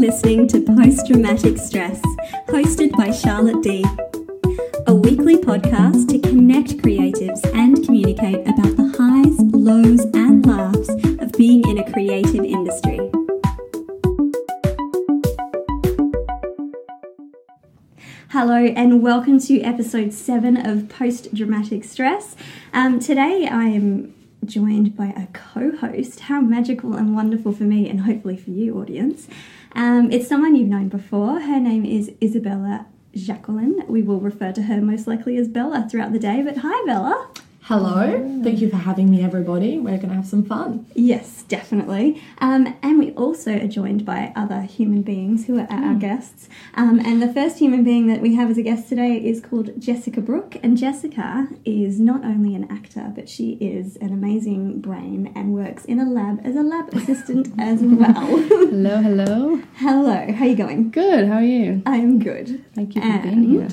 listening to Post Dramatic Stress, hosted by Charlotte D., a weekly podcast to connect creatives and communicate about the highs, lows and laughs of being in a creative industry. Hello and welcome to episode 7 of Post Dramatic Stress. Today I am joined by a co-host. How magical and wonderful for me, and hopefully for you, audience. It's someone you've known before. Her name is Isabella Jacqueline. We will refer to her most likely as Bella throughout the day, but hi Bella. Hello. Thank you for having me, everybody. We're going to have some fun. Yes, definitely. And we also are joined by other human beings who are our guests. And the first human being that we have as a guest today is called Jessica Brooke. And Jessica is not only an actor, but she is an amazing brain and works in a lab as a lab assistant as well. Hello. Hello. How are you going? Good. How are you? I am good. Thank you for being here.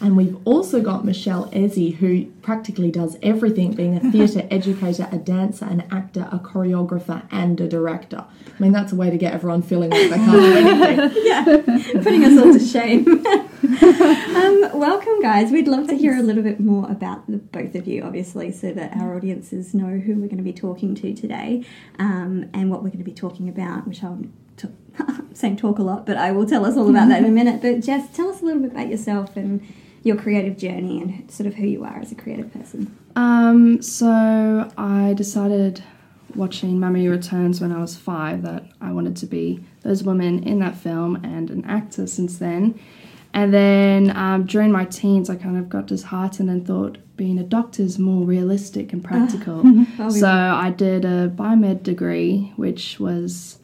And we've also got Michelle Ezzy, who practically does everything, being a theatre educator, a dancer, an actor, a choreographer, and a director. I mean, that's a way to get everyone feeling like they can't do anything. Yeah, putting us all to shame. Welcome, guys. We'd love to hear a little bit more about the both of you, obviously, so that our audiences know who we're going to be talking to today and what we're going to be talking about, which I'll talk a lot, but I will tell us all about that in a minute. But Jess, tell us a little bit about yourself and your creative journey and sort of who you are as a creative person. So I decided watching Mummy Returns when I was 5 that I wanted to be those women in that film and an actor since then. And then during my teens, I kind of got disheartened and thought being a doctor is more realistic and practical. So I did a biomed degree, which was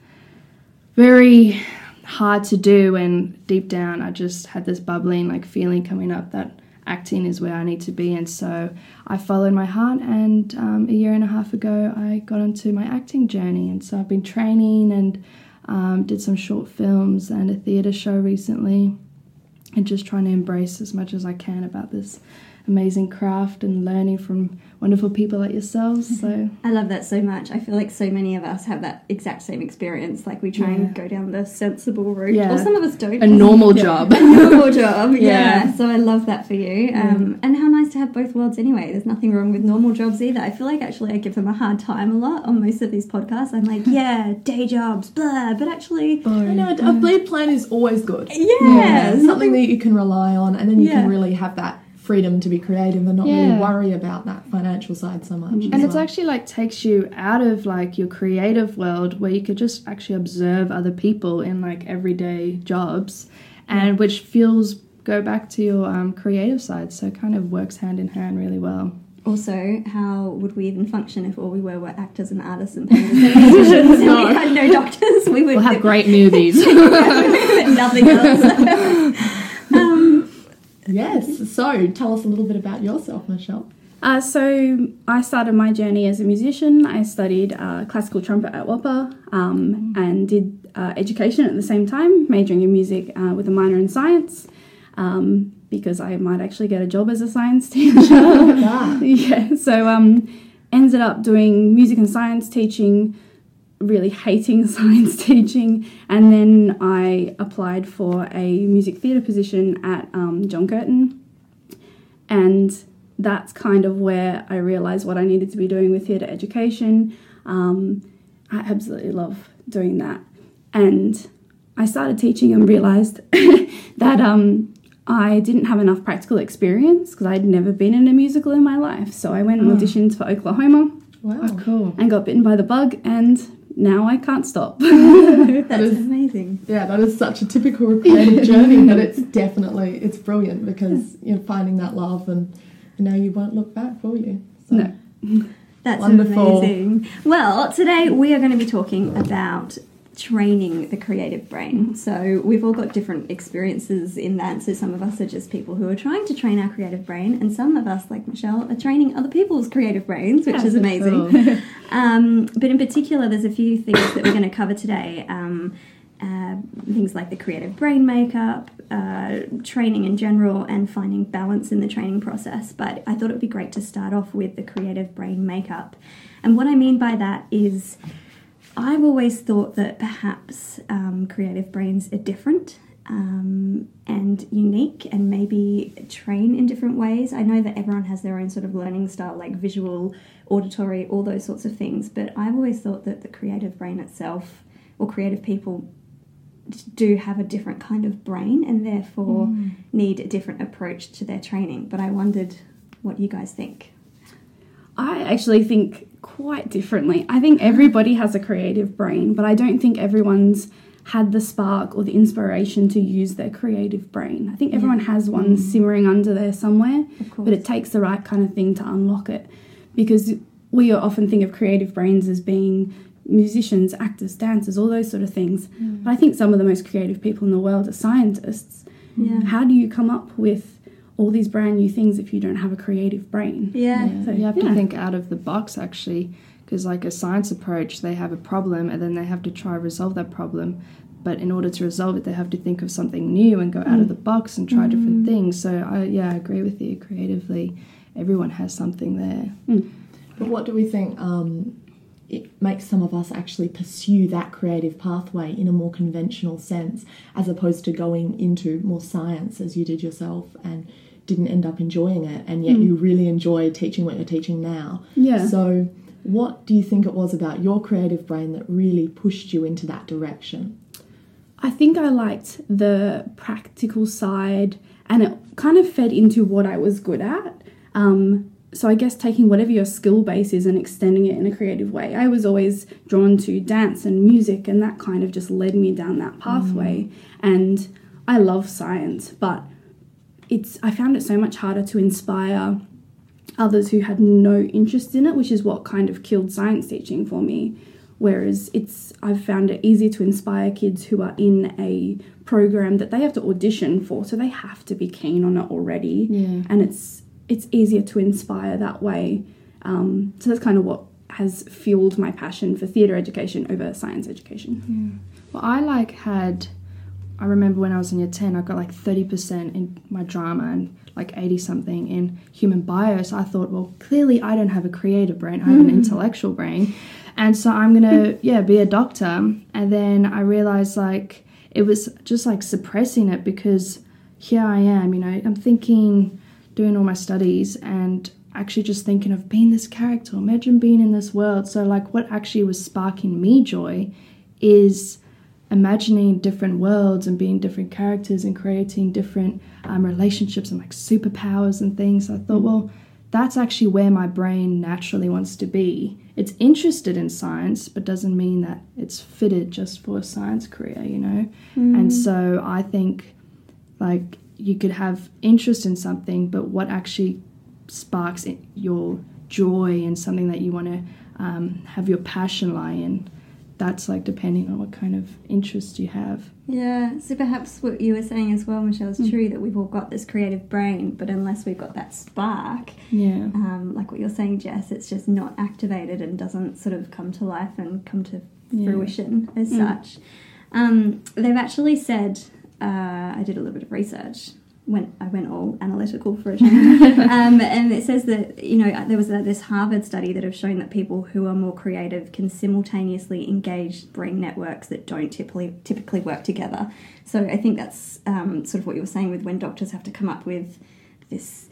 very hard to do, and deep down I just had this bubbling feeling coming up that acting is where I need to be, and so I followed my heart, and a year and a half ago I got onto my acting journey, and so I've been training and did some short films and a theatre show recently, and just trying to embrace as much as I can about this amazing craft and learning from wonderful people like yourselves. So I love that so much. I feel like so many of us have that exact same experience. Like we try and go down the sensible route, or some of us don't. A normal job. Yeah. So I love that for you. And how nice to have both worlds. Anyway, there's nothing wrong with normal jobs either. I feel like actually I give them a hard time a lot on most of these podcasts. I'm like, day jobs, blah. But actually, a bleed plan is always good. Yeah, something that you can rely on, and then you can really have that freedom to be creative and not really worry about that financial side so much. And it's actually takes you out of your creative world where you could just actually observe other people in everyday jobs, and which go back to your creative side, so it kind of works hand in hand really well. Also, how would we even function if all we were actors and artists and painters and musicians and we had no doctors? We'll have great movies. Nothing else. Yes, so tell us a little bit about yourself, Michelle. So I started my journey as a musician. I studied classical trumpet at WAPA and did education at the same time, majoring in music with a minor in science, because I might actually get a job as a science teacher. Ended up doing music and science teaching, really hating science teaching, and then I applied for a music theatre position at John Curtin, and that's kind of where I realised what I needed to be doing with theatre education. I absolutely love doing that, and I started teaching and realised that I didn't have enough practical experience because I'd never been in a musical in my life, so I went and auditioned for Oklahoma. Wow. Oh, cool. And got bitten by the bug, and now I can't stop. That's amazing. Yeah, that is such a typical creative journey, but it's brilliant because you're finding that love, and now you won't look back, will you? So. No. That's wonderful. Amazing. Well, today we are going to be talking about training the creative brain. So we've all got different experiences in that. So some of us are just people who are trying to train our creative brain, and some of us, like Michelle, are training other people's creative brains, which is amazing. Cool. But in particular, there's a few things that we're going to cover today. Things like the creative brain makeup, training in general, and finding balance in the training process. But I thought it would be great to start off with the creative brain makeup. And what I mean by that is I've always thought that perhaps creative brains are different and unique and maybe train in different ways. I know that everyone has their own sort of learning style, like visual, auditory, all those sorts of things, but I've always thought that the creative brain itself, or creative people, do have a different kind of brain and therefore need a different approach to their training. But I wondered what you guys think. I actually think quite differently. I think everybody has a creative brain, but I don't think everyone's had the spark or the inspiration to use their creative brain. I think everyone has one simmering under there somewhere, but it takes the right kind of thing to unlock it, because we often think of creative brains as being musicians, actors, dancers, all those sort of things. But I think some of the most creative people in the world are scientists. How do you come up with all these brand new things if you don't have a creative brain? So you have to think out of the box, actually, because like a science approach, they have a problem and then they have to try to resolve that problem, but in order to resolve it, they have to think of something new and go out of the box and try different things. So I agree with you. Creatively, everyone has something there. But what do we think it makes some of us actually pursue that creative pathway in a more conventional sense, as opposed to going into more science as you did yourself and didn't end up enjoying it, and yet you really enjoy teaching what you're teaching now. So what do you think it was about your creative brain that really pushed you into that direction? I think I liked the practical side, and it kind of fed into what I was good at. So I guess taking whatever your skill base is and extending it in a creative way. I was always drawn to dance and music, and that kind of just led me down that pathway. And I love science, but I found it so much harder to inspire others who had no interest in it, which is what kind of killed science teaching for me. Whereas I've found it easy to inspire kids who are in a program that they have to audition for, so they have to be keen on it already. And it's easier to inspire that way. So that's kind of what has fueled my passion for theatre education over science education. Well, I remember when I was in year 10, I got like 30% in my drama and like 80-something in human bio. So I thought, well, clearly I don't have a creative brain. I have an intellectual brain. And so I'm going to, be a doctor. And then I realised like it was just like suppressing it, because here I am, I'm thinking, doing all my studies and actually just thinking of being this character. Imagine being in this world. So like what actually was sparking me joy is imagining different worlds and being different characters and creating different relationships and like superpowers and things. So I thought, well, that's actually where my brain naturally wants to be. It's interested in science, but doesn't mean that it's fitted just for a science career, And so I think like you could have interest in something, but what actually sparks your joy and something that you want to have your passion lie in, that's like depending on what kind of interest you have. Yeah, so perhaps what you were saying as well, Michelle, is true, that we've all got this creative brain, but unless we've got that spark, like what you're saying, Jess, it's just not activated and doesn't sort of come to life and come to fruition as such. They've actually said... I did a little bit of research when I went all analytical for a change. And it says that, there was this Harvard study that have shown that people who are more creative can simultaneously engage brain networks that don't typically work together. So I think that's sort of what you were saying with when doctors have to come up with this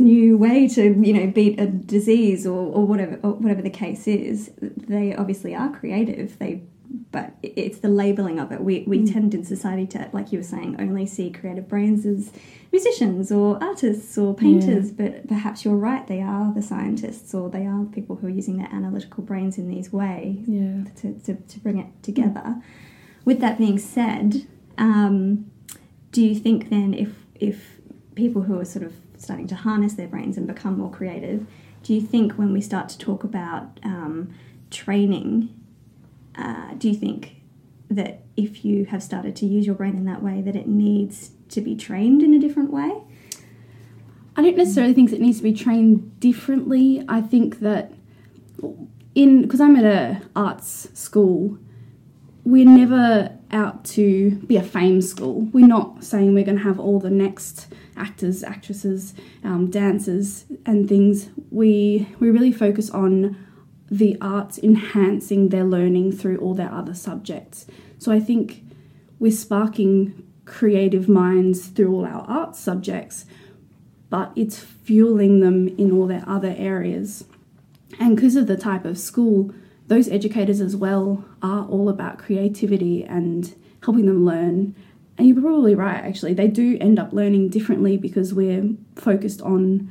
new way to, beat a disease or whatever the case is. They obviously are creative. But it's the labelling of it. We tend in society to, like you were saying, only see creative brains as musicians or artists or painters, but perhaps you're right, they are the scientists, or they are the people who are using their analytical brains in these ways to bring it together. With that being said, do you think then if people who are sort of starting to harness their brains and become more creative, do you think when we start to talk about training... do you think that if you have started to use your brain in that way, that it needs to be trained in a different way? I don't necessarily think it needs to be trained differently. I think that because I'm at a arts school, we're never out to be a fame school. We're not saying we're going to have all the next actors, actresses, dancers and things. We really focus on the arts enhancing their learning through all their other subjects. So I think we're sparking creative minds through all our arts subjects, but it's fueling them in all their other areas. And because of the type of school, those educators as well are all about creativity and helping them learn. And you're probably right, actually. They do end up learning differently because we're focused on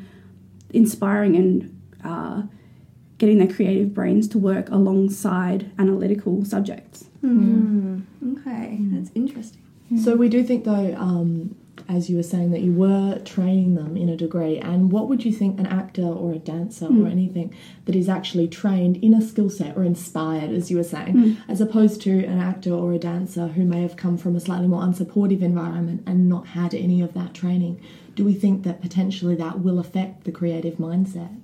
inspiring and getting their creative brains to work alongside analytical subjects. Mm. Yeah. Okay, that's interesting. Yeah. So we do think, though, as you were saying, that you were training them in a degree. And what would you think an actor or a dancer or anything that is actually trained in a skill set or inspired, as you were saying, as opposed to an actor or a dancer who may have come from a slightly more unsupportive environment and not had any of that training? Do we think that potentially that will affect the creative mindset?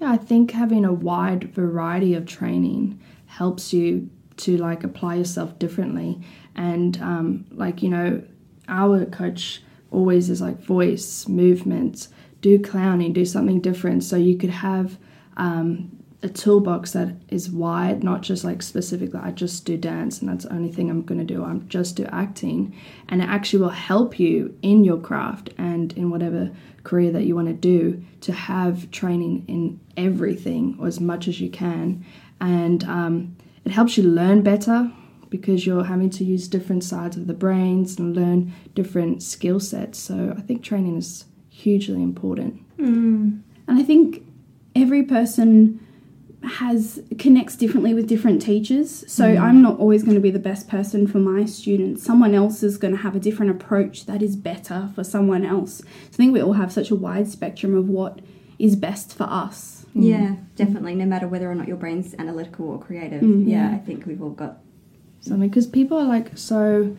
Yeah, I think having a wide variety of training helps you to like apply yourself differently. And like, you know, our coach always is like voice, movements, do clowning, do something different. So you could have a toolbox that is wide, not just like specific, like I just do dance and that's the only thing I'm going to do. I'm just do acting. And it actually will help you in your craft and in whatever career that you want to do to have training in everything or as much as you can. And it helps you learn better because you're having to use different sides of the brains and learn different skill sets. So I think training is hugely important. Mm. And I think every person connects differently with different teachers, so I'm not always going to be the best person for my students. Someone else is going to have a different approach that is better for someone else. So I think we all have such a wide spectrum of what is best for us. Yeah, definitely, no matter whether or not your brain's analytical or creative. Yeah, I think we've all got something, because people are like so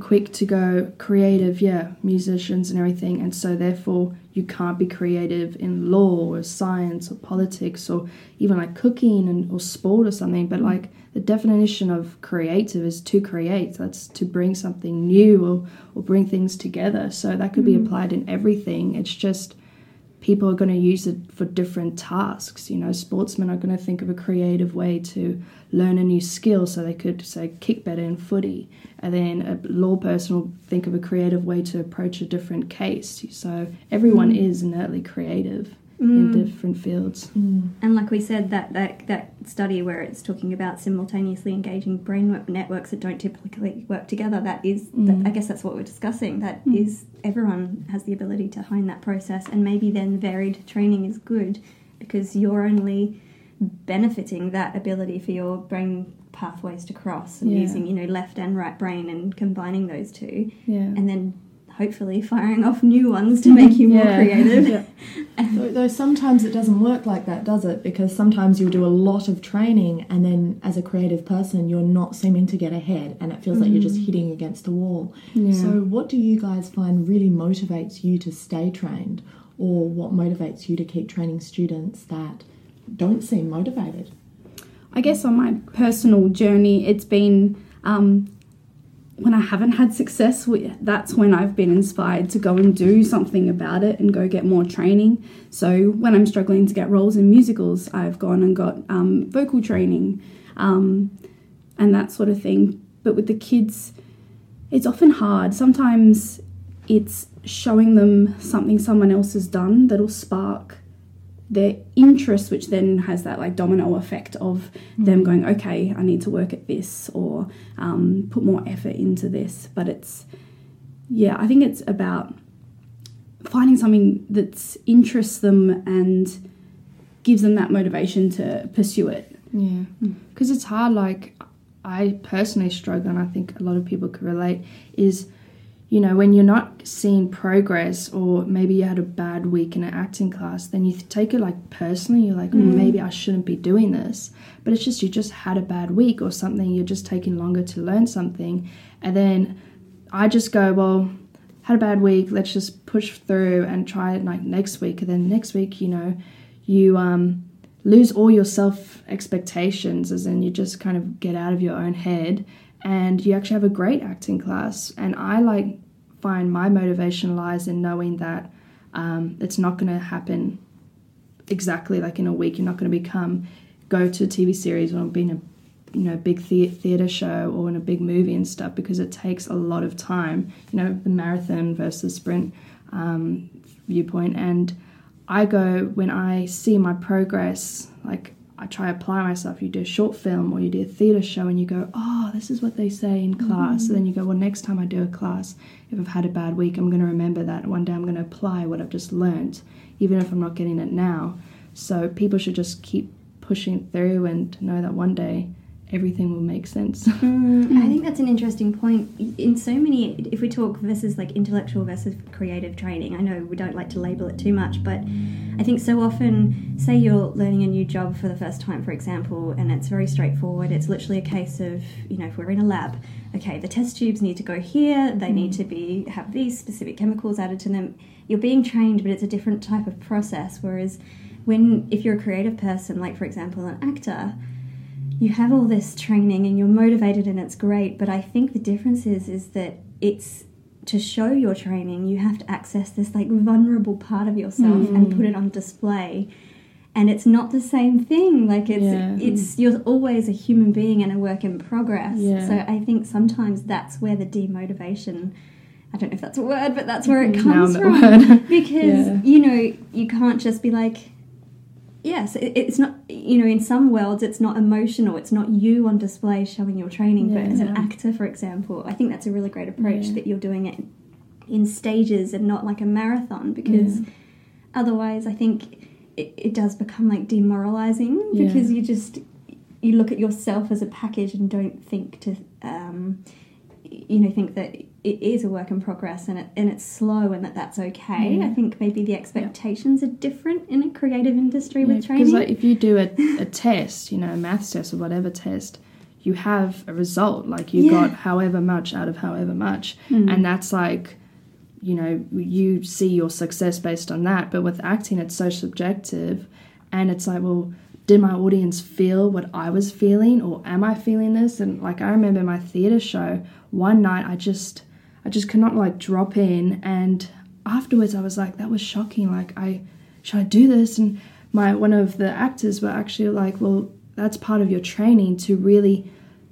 quick to go creative, musicians and everything, and so therefore you can't be creative in law or science or politics or even like cooking or sport or something. But like the definition of creative is to create. That's to bring something new or bring things together. So that could be applied in everything. It's just people are going to use it for different tasks. You know, sportsmen are going to think of a creative way to learn a new skill so they could, say, kick better in footy. And then a law person will think of a creative way to approach a different case. So everyone is innately creative in different fields. Mm. And like we said, that study where it's talking about simultaneously engaging brain networks that don't typically work together, that is, I guess that's what we're discussing, that is, everyone has the ability to hone that process, and maybe then varied training is good because you're only benefiting that ability for your brain pathways to cross and using, you know, left and right brain and combining those two and then hopefully firing off new ones to make you more creative. Though sometimes it doesn't work like that, does it? Because sometimes you'll do a lot of training and then as a creative person you're not seeming to get ahead and it feels like you're just hitting against the wall. So what do you guys find really motivates you to stay trained, or what motivates you to keep training students that don't seem motivated? I guess on my personal journey it's been when I haven't had success, that's when I've been inspired to go and do something about it and go get more training. So when I'm struggling to get roles in musicals, I've gone and got vocal training and that sort of thing. But with the kids, it's often hard. Sometimes it's showing them something someone else has done that'll spark their interest, which then has that like domino effect of them going, okay, I need to work at this or put more effort into this. But it's, I think it's about finding something that interests them and gives them that motivation to pursue it. Yeah, because it's hard. Like I personally struggle, and I think a lot of people could relate, is, you know, when you're not seeing progress, or maybe you had a bad week in an acting class, then you take it like personally. You're like, maybe I shouldn't be doing this. But it's just, you just had a bad week or something. You're just taking longer to learn something. And then I just go, well, had a bad week. Let's just push through and try it like next week. And then next week, you know, you lose all your self-expectations, as in you just kind of get out of your own head. And you actually have a great acting class. And I like find my motivation lies in knowing that it's not going to happen exactly like in a week. You're not going to become go to a TV series or being a big theatre show or in a big movie and stuff, because it takes a lot of time, the marathon versus sprint viewpoint. And I go, when I see my progress, like I try to apply myself. You do a short film or you do a theatre show and you go, oh, this is what they say in class. Mm. And then you go, well, next time I do a class, if I've had a bad week, I'm going to remember that. One day I'm going to apply what I've just learned, even if I'm not getting it now. So people should just keep pushing through and know that one day everything will make sense. I think that's an interesting point. In so many, if we talk versus like intellectual versus creative training, I know we don't like to label it too much, but I think so often, say you're learning a new job for the first time, for example, and it's very straightforward. It's literally a case of, if we're in a lab, okay, the test tubes need to go here, they need to have these specific chemicals added to them. You're being trained, but it's a different type of process. Whereas if you're a creative person, like for example, an actor, you have all this training and you're motivated and it's great, but I think the difference is that it's to show your training, you have to access this like vulnerable part of yourself and put it on display. And it's not the same thing. Like it's you're always a human being and a work in progress. Yeah. So I think sometimes that's where the demotivation, I don't know if that's a word, but that's where it comes from. Because, you can't just be like, yes, it's not, in some worlds it's not emotional, it's not you on display showing your training, but as an actor, for example, I think that's a really great approach that you're doing it in stages and not like a marathon, because otherwise I think it does become like demoralizing, because you look at yourself as a package and don't think to, think that it is a work in progress and it's slow and that's okay. Yeah. I think maybe the expectations are different in a creative industry with training. Because if you do a test, a maths test or whatever test, you have a result. Like you got however much out of however much. Mm. And that's like, you see your success based on that. But with acting, it's so subjective. And it's like, well, did my audience feel what I was feeling, or am I feeling this? And like I remember my theatre show, one night I just could not drop in, and afterwards I was like, that was shocking, should I do this? And one of the actors were actually like, well, that's part of your training to really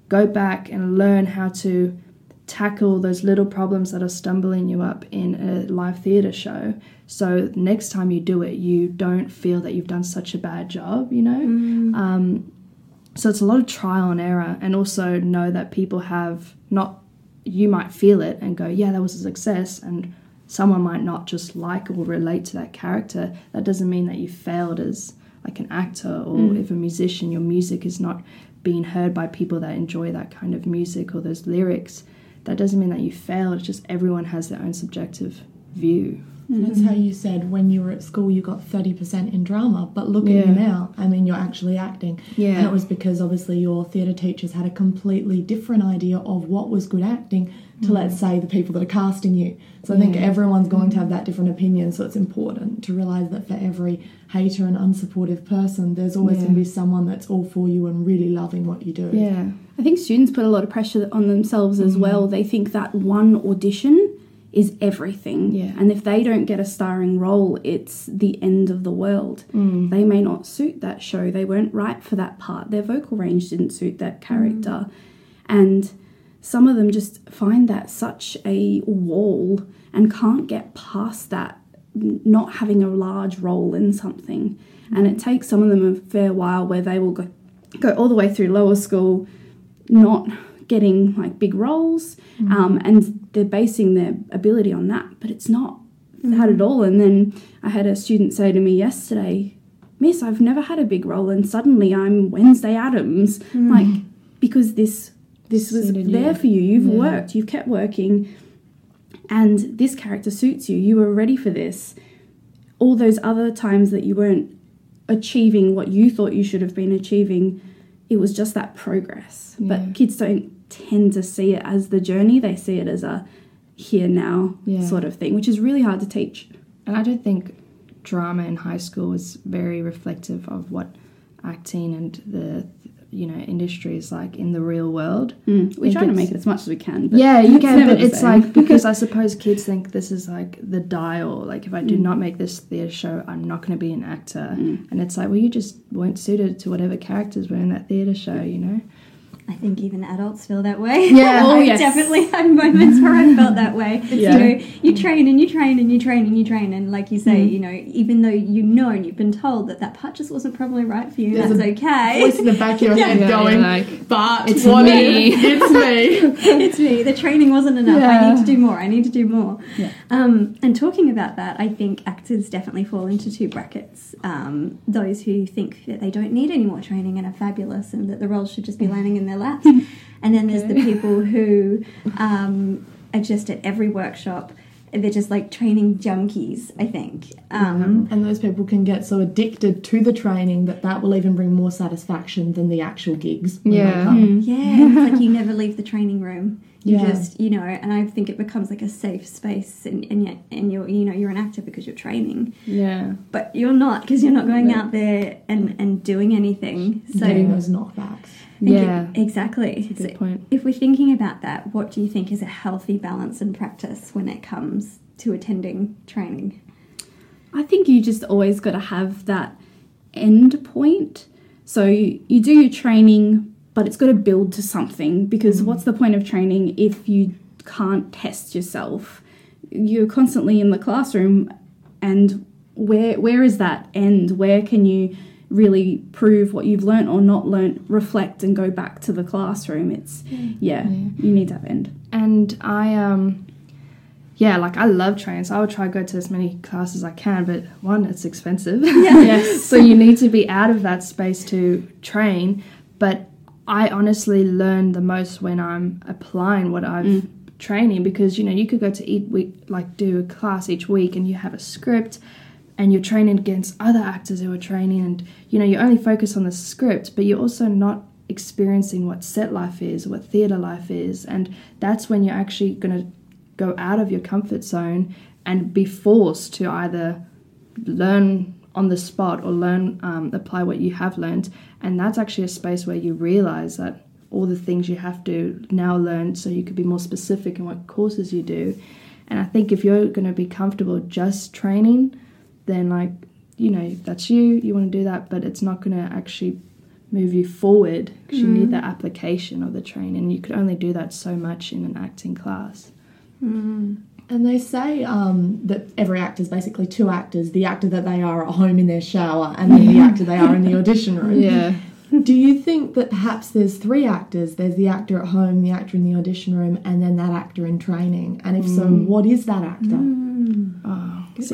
go back and learn how to tackle those little problems that are stumbling you up in a live theatre show, so next time you do it you don't feel that you've done such a bad job, so it's a lot of trial and error. And also know that people have not, you might feel it and go, yeah, that was a success, and someone might not just like or relate to that character. That doesn't mean that you failed as an actor, or if a musician, your music is not being heard by people that enjoy that kind of music or those lyrics. That doesn't mean that you failed. It's just everyone has their own subjective view. Mm-hmm. That's how you said when you were at school you got 30% in drama, but look at you now. I mean, you're actually acting. Yeah. And it was because obviously your theatre teachers had a completely different idea of what was good acting to, let's say, the people that are casting you. So I think everyone's going to have that different opinion, so it's important to realise that for every hater and unsupportive person, there's always going to be someone that's all for you and really loving what you do. Yeah. I think students put a lot of pressure on themselves as well. They think that one audition is everything, and if they don't get a starring role, it's the end of the world. They may not suit that show, they weren't right for that part, their vocal range didn't suit that character, and some of them just find that such a wall and can't get past that, not having a large role in something, and it takes some of them a fair while where they will go all the way through lower school not getting big roles, and they're basing their ability on that, but it's not that at all. And then I had a student say to me yesterday, Miss, I've never had a big role, and suddenly I'm Wednesday Addams, because this was there for you. You've worked, you've kept working, and this character suits you. You were ready for this. All those other times that you weren't achieving what you thought you should have been achieving, it was just that progress. Yeah. But kids don't tend to see it as the journey. They see it as a here now sort of thing, which is really hard to teach. And I don't think drama in high school was very reflective of what acting and the you know, industries like in the real world. We're trying to make it as much as we can. But yeah, you can, but it's like, because I suppose kids think this is like the dial. Like, if I do not make this theatre show, I'm not going to be an actor. And it's like, well, you just weren't suited to whatever characters were in that theatre show, you know? I think even adults feel that way. Yeah, oh, yes. I definitely had moments where I felt that way. Yeah. You know, you train and you train and you train and you train, and like you say, you know, even though you know and you've been told that that part just wasn't probably right for you, there's that's okay. Voice in the back of your head going, like, but it's me. It's me. The training wasn't enough. Yeah. I need to do more. Yeah. And talking about that, I think actors definitely fall into two brackets. Those who think that they don't need any more training and are fabulous, and that the roles should just be landing in their laps, and then there's the people who are just at every workshop, they're just like training junkies, I think. And those people can get so addicted to the training that will even bring more satisfaction than the actual gigs. It's like you never leave the training room. You just, you know, and I think it becomes like a safe space, and you're, you know, you're an actor because you're training. Yeah. But you're not, because you're not going out there and doing anything. So getting those knockbacks. Yeah. Exactly. That's a good point. If we're thinking about that, what do you think is a healthy balance in practice when it comes to attending training? I think you just always got to have that end point. So you do your training, but it's got to build to something, because what's the point of training if you can't test yourself? You're constantly in the classroom, and where is that end? Where can you really prove what you've learnt or not learnt, reflect and go back to the classroom? It's, you need that end. And I, I love training, so I would try to go to as many classes as I can, but one, it's expensive. So you need to be out of that space to train, but I honestly learn the most when I'm applying what I've training, because, you know, you could go to each week, like do a class each week, and you have a script and you're training against other actors who are training, and, you know, you only focus on the script, but you're also not experiencing what set life is, what theatre life is, and that's when you're actually going to go out of your comfort zone and be forced to either learn on the spot or learn, apply what you have learned. And that's actually a space where you realise that all the things you have to now learn, so you could be more specific in what courses you do. And I think if you're going to be comfortable just training, then, like, you know, that's you want to do that, but it's not going to actually move you forward, because you need the application of the training. You could only do that so much in an acting class. And they say that every actor is basically two actors, the actor that they are at home in their shower and then the actor they are in the audition room. Yeah. Do you think that perhaps there's three actors? There's the actor at home, the actor in the audition room, and then that actor in training. And if so, what is that actor?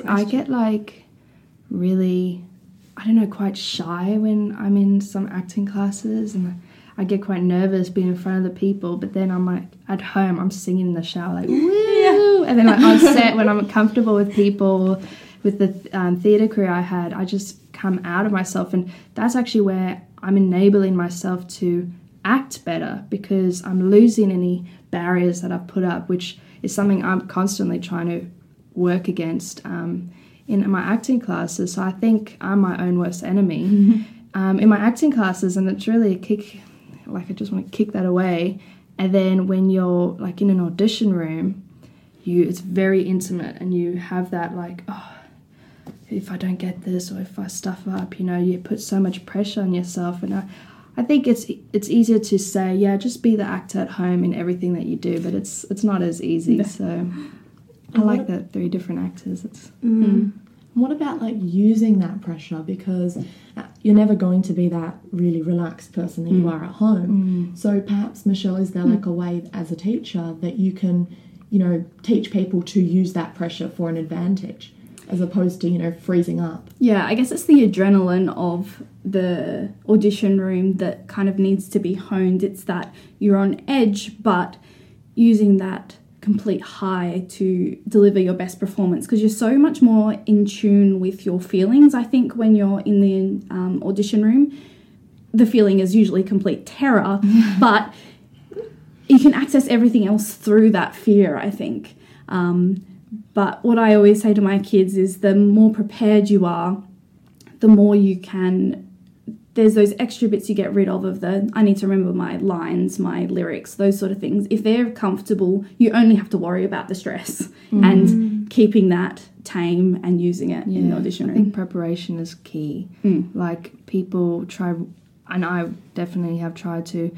I get, like, really, I don't know, quite shy when I'm in some acting classes, and I get quite nervous being in front of the people, but then I'm like, at home, I'm singing in the shower, like, woo! And then, like, on set, when I'm comfortable with people, with the theatre career I had, I just come out of myself, and that's actually where I'm enabling myself to act better, because I'm losing any barriers that I've put up, which is something I'm constantly trying to work against in my acting classes. So I think I'm my own worst enemy in my acting classes, and it's really a kick. Like, I just want to kick that away. And then when you're, like, in an audition room, it's very intimate, and you have that, like, oh, if I don't get this, or if I stuff up, you know, you put so much pressure on yourself. And I think it's easier to say, yeah, just be the actor at home in everything that you do, but it's not as easy. So I like that, three different actors. What about, like, using that pressure? Because you're never going to be that really relaxed person that you are at home. So perhaps, Michelle, is there like a way as a teacher that you can, you know, teach people to use that pressure for an advantage as opposed to, you know, freezing up? Yeah, I guess it's the adrenaline of the audition room that kind of needs to be honed. It's that you're on edge, but using that complete high to deliver your best performance, because you're so much more in tune with your feelings. I think when you're in the audition room, the feeling is usually complete terror, but you can access everything else through that fear, I think. But what I always say to my kids is the more prepared you are, the more you can there's those extra bits you get rid of the, I need to remember my lines, my lyrics, those sort of things. If they're comfortable, you only have to worry about the stress and keeping that tame and using it in the audition room. I think preparation is key. Like, people try, and I definitely have tried to,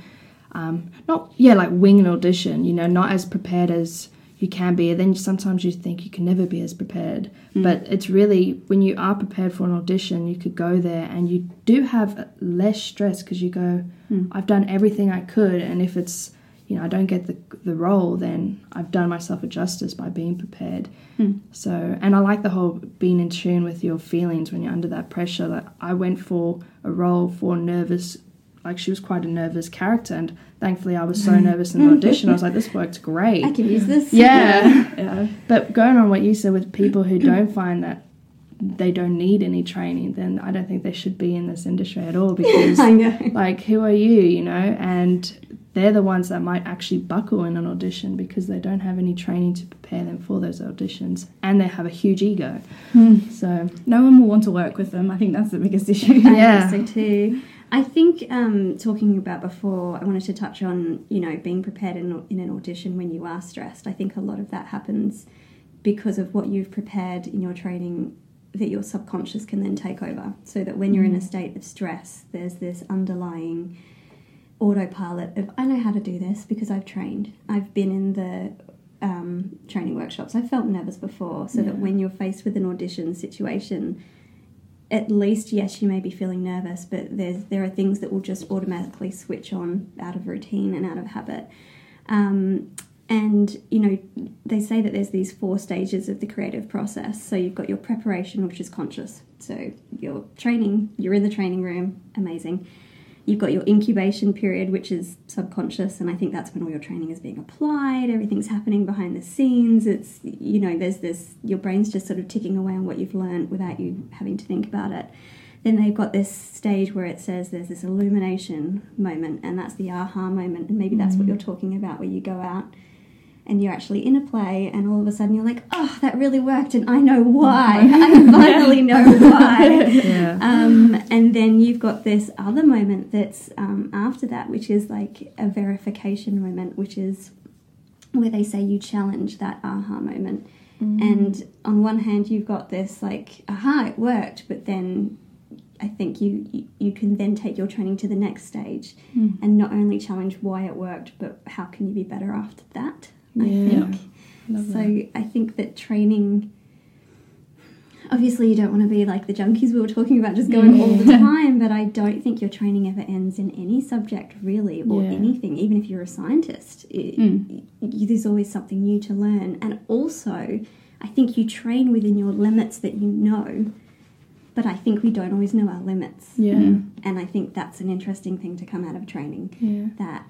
like wing an audition, you know, not as prepared as you can be. And then sometimes you think you can never be as prepared. But it's really, when you are prepared for an audition, you could go there and you do have less stress because you go, I've done everything I could. And if it's, you know, I don't get the role, then I've done myself a justice by being prepared. So, and I like the whole being in tune with your feelings when you're under that pressure. Like, I went for a role for nervous, like, she was quite a nervous character, and thankfully I was so nervous in the audition. I was like, this worked great. I can use this. Yeah. But going on what you said with people who don't find that they don't need any training, then I don't think they should be in this industry at all, because, like, who are you, you know? And they're the ones that might actually buckle in an audition because they don't have any training to prepare them for those auditions, and they have a huge ego. So no one will want to work with them. I think that's the biggest issue. I think so too. I think talking about before, I wanted to touch on, you know, being prepared in an audition when you are stressed. I think a lot of that happens because of what you've prepared in your training, that your subconscious can then take over, so that when you're in a state of stress, there's this underlying autopilot of, I know how to do this because I've trained. I've been in the training workshops. I felt nervous before, so that when you're faced with an audition situation, at least, yes, you may be feeling nervous, but there are things that will just automatically switch on out of routine and out of habit. And, you know, they say that there's these 4 stages of the creative process. So you've got your preparation, which is conscious. So you're training, you're in the training room, amazing. You've got your incubation period, which is subconscious, and I think that's when all your training is being applied, everything's happening behind the scenes. It's, you know, there's this, your brain's just sort of ticking away on what you've learned without you having to think about it. Then they've got this stage where it says there's this illumination moment, and that's the aha moment, and maybe that's what you're talking about, where you go out and you're actually in a play, and all of a sudden you're like, oh, that really worked, and I know why. I finally know why. And then you've got this other moment that's after that, which is like a verification moment, which is where they say you challenge that aha moment. And on one hand, you've got this like, aha, it worked, but then I think you can then take your training to the next stage and not only challenge why it worked, but how can you be better after that? I think. Lovely. So I think that training, obviously you don't want to be like the junkies we were talking about, just going all the time, but I don't think your training ever ends in any subject really, or anything. Even if you're a scientist, there's always something new to learn. And also I think you train within your limits that you know, but I think we don't always know our limits. And I think that's an interesting thing to come out of training, that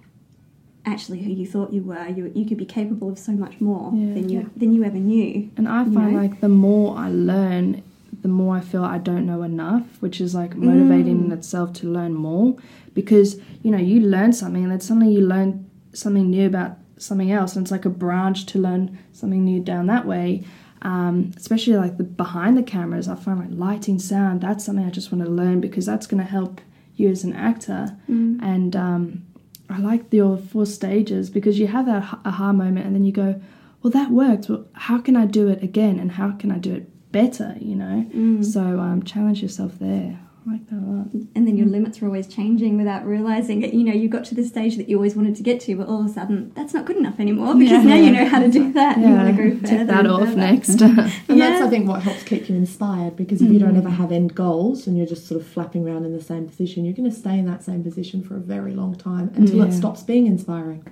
actually who you thought you were, you could be capable of so much more than you ever knew. And I find, like, the more I learn, the more I feel I don't know enough, which is, like, motivating in itself to learn more, because, you know, you learn something and then suddenly you learn something new about something else, and it's like a branch to learn something new down that way. Especially, like, the behind the cameras, I find, like, lighting, sound, that's something I just want to learn, because that's going to help you as an actor. And I like your 4 stages, because you have that aha moment and then you go, well, that worked. Well, how can I do it again, and how can I do it better, you know? So challenge yourself there. I like that a lot. And then your limits are always changing without realising it. You know, you got to the stage that you always wanted to get to, but all of a sudden that's not good enough anymore, because now you know how to do that. You want to go further. Tick that off next. And that's, I think, what helps keep you inspired, because if you don't ever have end goals and you're just sort of flapping around in the same position, you're going to stay in that same position for a very long time until it stops being inspiring.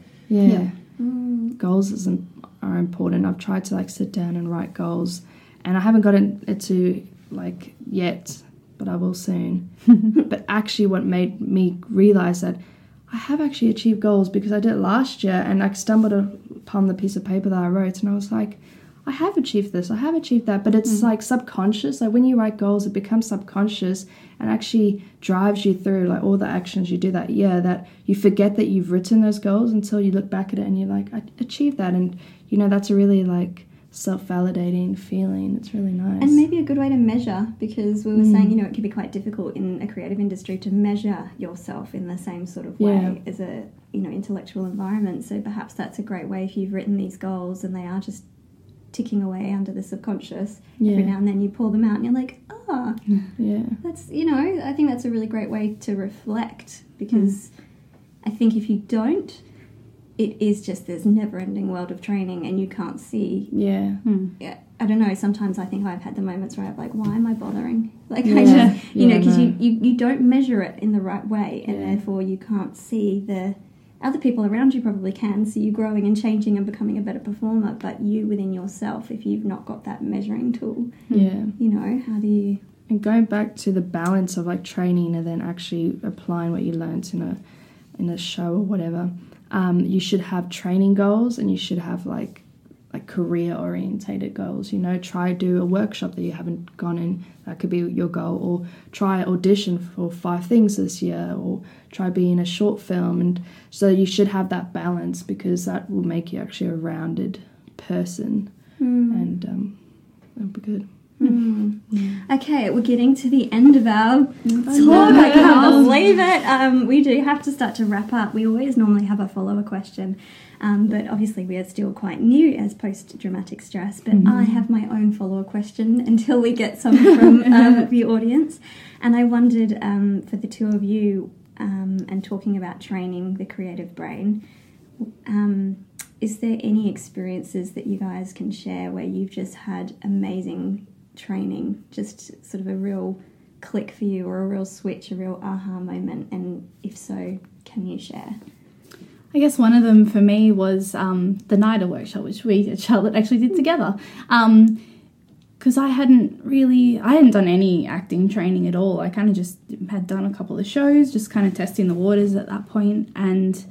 Goals are important. I've tried to, like, sit down and write goals, and I haven't gotten it to, like, yet, but I will soon. But actually what made me realise that I have actually achieved goals, because I did it last year and I stumbled upon the piece of paper that I wrote, and I was like, I have achieved this, I have achieved that. But it's like subconscious. Like, when you write goals, it becomes subconscious and actually drives you through, like, all the actions you do that year, that you forget that you've written those goals until you look back at it and you're like, I achieved that. And, you know, that's a really, like, self-validating feeling. It's really nice. And maybe a good way to measure, because we were saying, you know, it can be quite difficult in a creative industry to measure yourself in the same sort of way as a, you know, intellectual environment. So perhaps that's a great way, if you've written these goals and they are just ticking away under the subconscious, every now and then you pull them out and you're like, that's, you know, I think that's a really great way to reflect, because I think if you don't, it is just this never-ending world of training and you can't see. I don't know, sometimes I think I've had the moments where I'm like, why am I bothering? Like, I just, you know, because you don't measure it in the right way, and therefore you can't see the... Other people around you probably can see you growing and changing and becoming a better performer, but you within yourself, if you've not got that measuring tool, you know, how do you... And going back to the balance of, like, training and then actually applying what you learnt in a show or whatever... you should have training goals, and you should have like career-orientated goals. You know, try do a workshop that you haven't gone in. That could be your goal, or try audition for 5 things this year, or try being a short film. And so you should have that balance, because that will make you actually a rounded person, and that'll be good. Okay, we're getting to the end of our talk. I can't believe it. We do have to start to wrap up. We always normally have a follow-up question, but obviously we are still quite new as Post Dramatic Stress, but I have my own follow-up question until we get some from the audience. And I wondered, for the two of you, and talking about training the creative brain, is there any experiences that you guys can share where you've just had amazing training, just sort of a real click for you, or a real switch, a real aha moment? And if so, can you share? I guess one of them for me was the NIDA workshop, which we at Charlotte actually did together, because I hadn't done any acting training at all. I kind of just had done a couple of shows, just kind of testing the waters at that point, and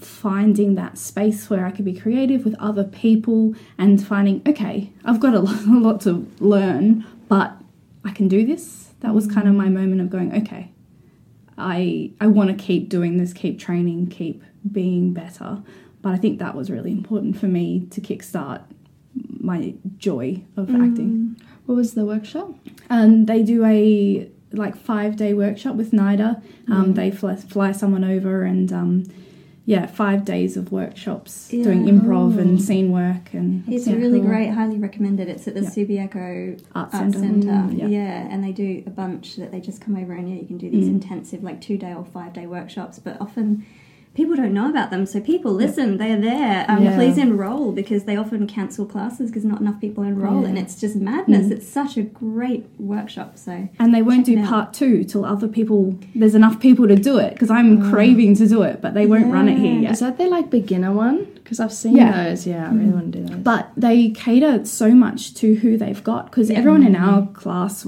finding that space where I could be creative with other people, and finding, okay, I've got a lot to learn, but I can do this. That was kind of my moment of going, okay, I want to keep doing this, keep training, keep being better. But I think that was really important for me to kickstart my joy of acting. What was the workshop? They do a 5-day workshop with NIDA. They fly someone over and... 5 days of workshops doing improv and scene work. And it's really great. Highly recommended. It's at the Subiaco Arts Centre. And they do a bunch that they just come over, and you can do these intensive 2-day or 5-day workshops, but often people don't know about them. So people, listen, they're there. Please enrol, because they often cancel classes because not enough people enrol, and it's just madness. It's such a great workshop. So and they won't do part 2 till other people. There's enough people to do it, because I'm craving to do it, but they won't run it here yet. Is that their beginner one? Because I've seen those. Yeah, I really want to do those. But they cater so much to who they've got, because everyone in our class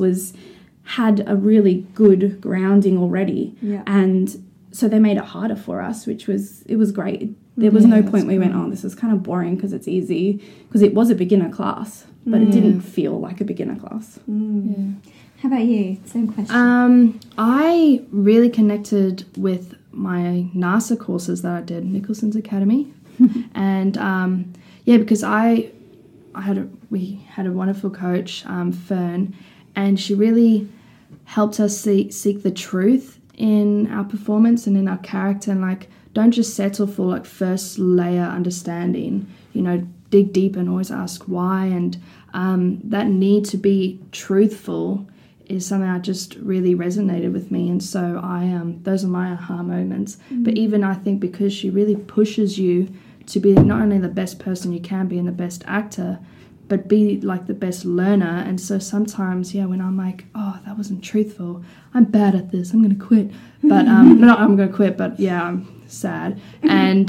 had a really good grounding already, and. So they made it harder for us, which was great. There was no point we went, this is kind of boring because it's easy, because it was a beginner class, but it didn't feel like a beginner class. How about you? Same question. I really connected with my NASA courses that I did, Nicholson's Academy, and because we had a wonderful coach, Fern, and she really helped us seek the truth in our performance and in our character, and don't just settle for first layer understanding. You know, dig deep and always ask why, and that need to be truthful is something that just really resonated with me. And so I those are my aha moments. But even I think because she really pushes you to be not only the best person you can be and the best actor, but be the best learner. And so sometimes, when I'm that wasn't truthful, I'm bad at this, I'm going to quit. But, not I'm going to quit, but I'm sad. And,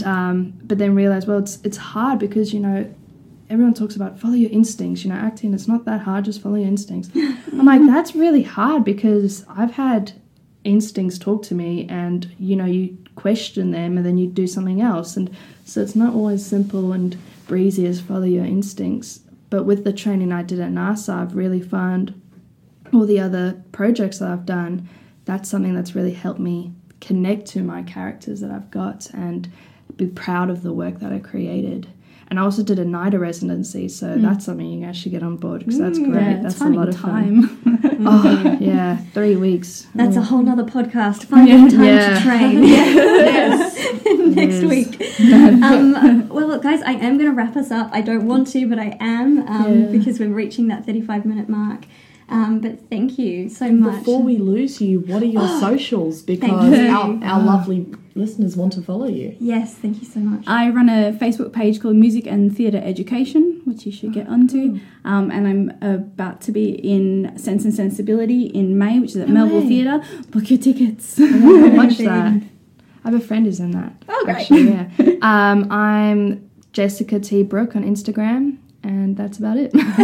but then realize, it's hard because, everyone talks about follow your instincts, acting, it's not that hard, just follow your instincts. I'm that's really hard, because I've had instincts talk to me, and, you question them and then you do something else. And so it's not always simple and breezy as follow your instincts. But with the training I did at NASA, I've really found all the other projects that I've done, that's something that's really helped me connect to my characters that I've got and be proud of the work that I created. And I also did a NIDA residency, so that's something you can actually get on board, because that's great. Yeah, that's a lot of fun. 3 weeks. That's a whole nother podcast. Finding time to train. Next week. Well, guys, I am going to wrap us up. I don't want to, but I am, because we're reaching that 35-minute mark. But thank you so much. Before we lose you, what are your socials? Because our lovely listeners want to follow you. Yes, thank you so much. I run a Facebook page called Music and Theatre Education, which you should get onto. And I'm about to be in Sense and Sensibility in May, which is at Melville Theatre. Book your tickets. How much that? I have a friend who's in that. Oh, great. Actually, yeah. I'm Jessica T. Brooke on Instagram. And that's about it. That's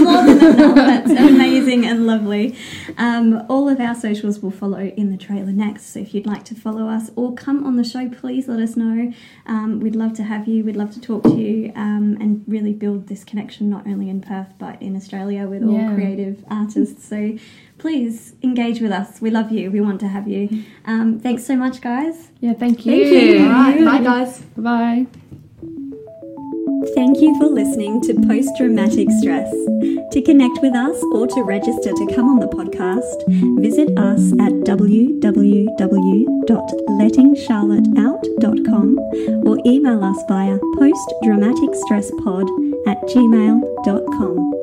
more than enough. That's amazing and lovely. All of our socials will follow in the trailer next. So if you'd like to follow us or come on the show, please let us know. We'd love to have you. We'd love to talk to you and really build this connection, not only in Perth but in Australia with all creative artists. So please engage with us. We love you. We want to have you. Thanks so much, guys. Yeah, thank you. Thank you. All right. Bye, guys. Bye-bye. Thank you for listening to Post Dramatic Stress. To connect with us or to register to come on the podcast, visit us at www.lettingcharlotteout.com or email us via postdramaticstresspod@gmail.com.